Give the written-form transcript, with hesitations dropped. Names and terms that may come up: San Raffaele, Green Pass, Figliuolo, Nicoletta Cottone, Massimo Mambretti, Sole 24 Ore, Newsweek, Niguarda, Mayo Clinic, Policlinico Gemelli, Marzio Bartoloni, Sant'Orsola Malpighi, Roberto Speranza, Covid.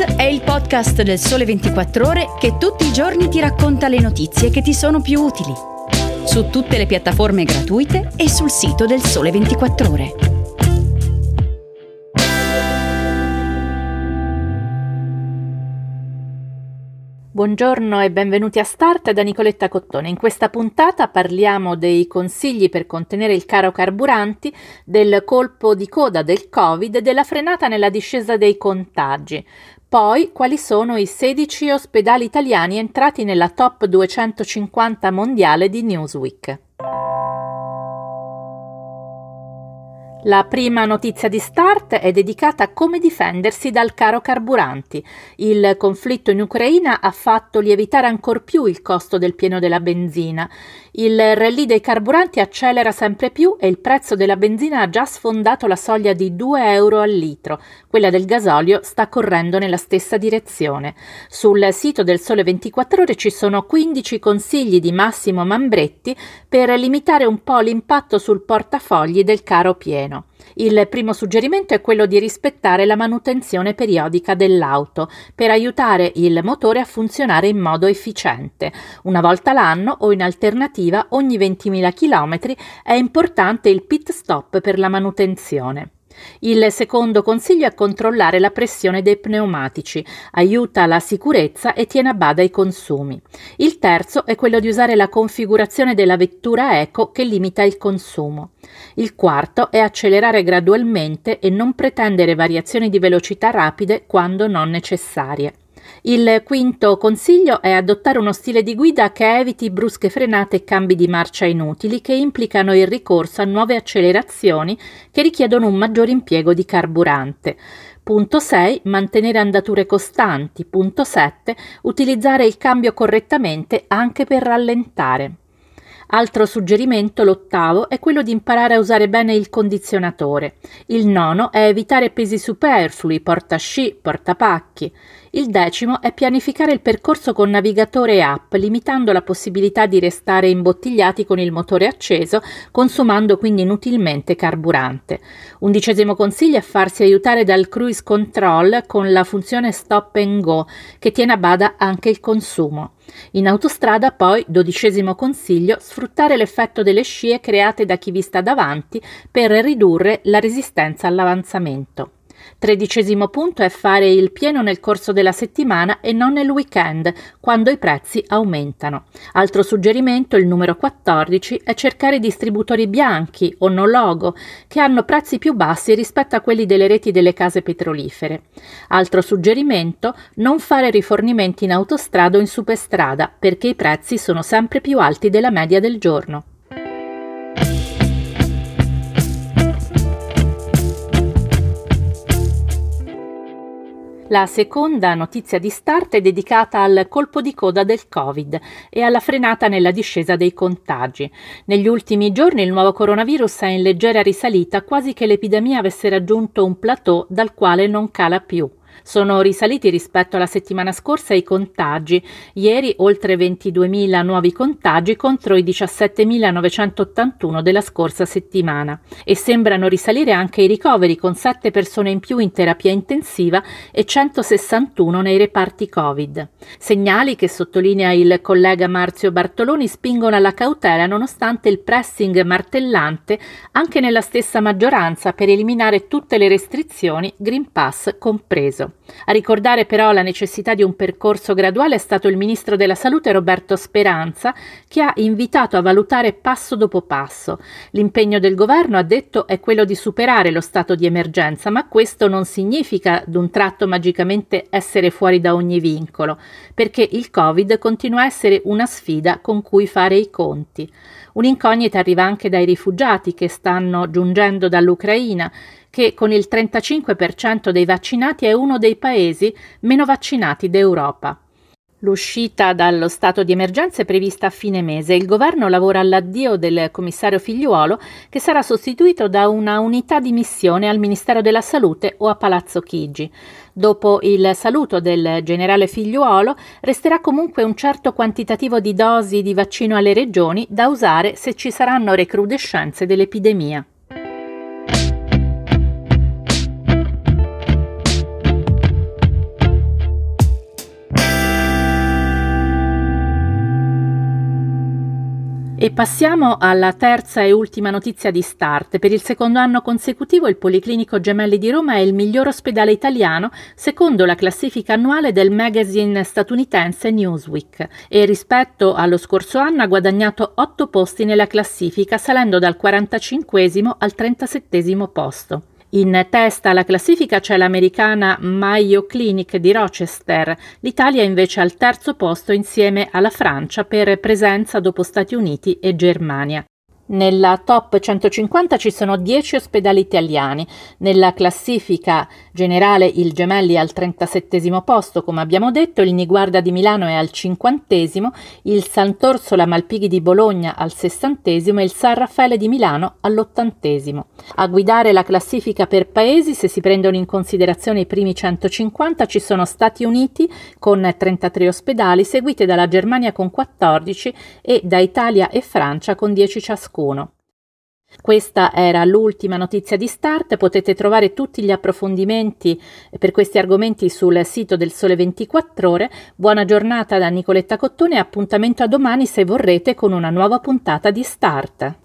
Podcast è il podcast del Sole 24 Ore che tutti i giorni ti racconta le notizie che ti sono più utili. Su tutte le piattaforme gratuite e sul sito del Sole 24 Ore. Buongiorno e benvenuti a Start da Nicoletta Cottone. In questa puntata parliamo dei consigli per contenere il caro carburanti, del colpo di coda del Covid e della frenata nella discesa dei contagi. Poi, quali sono i 16 ospedali italiani entrati nella top 250 mondiale di Newsweek. La prima notizia di Start è dedicata a come difendersi dal caro carburanti. Il conflitto in Ucraina ha fatto lievitare ancor più il costo del pieno della benzina. Il rally dei carburanti accelera sempre più e il prezzo della benzina ha già sfondato la soglia di 2 euro al litro. Quella del gasolio sta correndo nella stessa direzione. Sul sito del Sole 24 Ore ci sono 15 consigli di Massimo Mambretti per limitare un po' l'impatto sul portafogli del caro pieno. Il primo suggerimento è quello di rispettare la manutenzione periodica dell'auto per aiutare il motore a funzionare in modo efficiente. Una volta l'anno o in alternativa ogni 20.000 km è importante il pit stop per la manutenzione. Il secondo consiglio è controllare la pressione dei pneumatici, aiuta la sicurezza e tiene a bada i consumi. Il terzo è quello di usare la configurazione della vettura eco che limita il consumo. Il quarto è accelerare gradualmente e non pretendere variazioni di velocità rapide quando non necessarie. Il quinto consiglio è adottare uno stile di guida che eviti brusche frenate e cambi di marcia inutili che implicano il ricorso a nuove accelerazioni che richiedono un maggior impiego di carburante. Punto 6. Mantenere andature costanti. Punto 7. Utilizzare il cambio correttamente anche per rallentare. Altro suggerimento, l'ottavo, è quello di imparare a usare bene il condizionatore. Il nono è evitare pesi superflui, portasci, portapacchi. Il decimo è pianificare il percorso con navigatore e app, limitando la possibilità di restare imbottigliati con il motore acceso, consumando quindi inutilmente carburante. Undicesimo consiglio è farsi aiutare dal cruise control con la funzione stop and go, che tiene a bada anche il consumo. In autostrada poi, dodicesimo consiglio, sfruttare l'effetto delle scie create da chi vi sta davanti per ridurre la resistenza all'avanzamento. Tredicesimo punto è fare il pieno nel corso della settimana e non nel weekend, quando i prezzi aumentano. Altro suggerimento, il numero 14, è cercare distributori bianchi o no logo, che hanno prezzi più bassi rispetto a quelli delle reti delle case petrolifere. Altro suggerimento, non fare rifornimenti in autostrada o in superstrada, perché i prezzi sono sempre più alti della media del giorno. La seconda notizia di Start è dedicata al colpo di coda del Covid e alla frenata nella discesa dei contagi. Negli ultimi giorni il nuovo coronavirus è in leggera risalita, quasi che l'epidemia avesse raggiunto un plateau dal quale non cala più. Sono risaliti rispetto alla settimana scorsa i contagi. Ieri oltre 22.000 nuovi contagi contro i 17.981 della scorsa settimana. E sembrano risalire anche i ricoveri, con 7 persone in più in terapia intensiva e 161 nei reparti Covid. Segnali che, sottolinea il collega Marzio Bartoloni, spingono alla cautela nonostante il pressing martellante anche nella stessa maggioranza per eliminare tutte le restrizioni, Green Pass compreso. A ricordare però la necessità di un percorso graduale è stato il ministro della Salute Roberto Speranza, che ha invitato a valutare passo dopo passo. L'impegno del governo, ha detto, è quello di superare lo stato di emergenza, ma questo non significa d'un tratto magicamente essere fuori da ogni vincolo, perché il Covid continua a essere una sfida con cui fare i conti. Un'incognita arriva anche dai rifugiati che stanno giungendo dall'Ucraina, che con il 35% dei vaccinati è uno dei paesi meno vaccinati d'Europa. L'uscita dallo stato di emergenza è prevista a fine mese. Il governo lavora all'addio del commissario Figliuolo, che sarà sostituito da una unità di missione al Ministero della Salute o a Palazzo Chigi. Dopo il saluto del generale Figliuolo resterà comunque un certo quantitativo di dosi di vaccino alle regioni da usare se ci saranno recrudescenze dell'epidemia. Passiamo alla terza e ultima notizia di Start. Per il secondo anno consecutivo il Policlinico Gemelli di Roma è il miglior ospedale italiano secondo la classifica annuale del magazine statunitense Newsweek e rispetto allo scorso anno ha guadagnato 8 posti nella classifica, salendo dal 45° al 37° posto. In testa alla classifica c'è l'americana Mayo Clinic di Rochester, l'Italia invece al terzo posto insieme alla Francia per presenza dopo Stati Uniti e Germania. Nella top 150 ci sono 10 ospedali italiani, nella classifica generale il Gemelli è al 37° posto, come abbiamo detto, il Niguarda di Milano è al 50°, il Sant'Orsola Malpighi di Bologna al 60° e il San Raffaele di Milano all'80°. A guidare la classifica per paesi, se si prendono in considerazione i primi 150, ci sono Stati Uniti con 33 ospedali, seguite dalla Germania con 14 e da Italia e Francia con 10 ciascuno. Questa era l'ultima notizia di Start. Potete trovare tutti gli approfondimenti per questi argomenti sul sito del Sole 24 Ore. Buona giornata da Nicoletta Cottone e appuntamento a domani, se vorrete, con una nuova puntata di Start.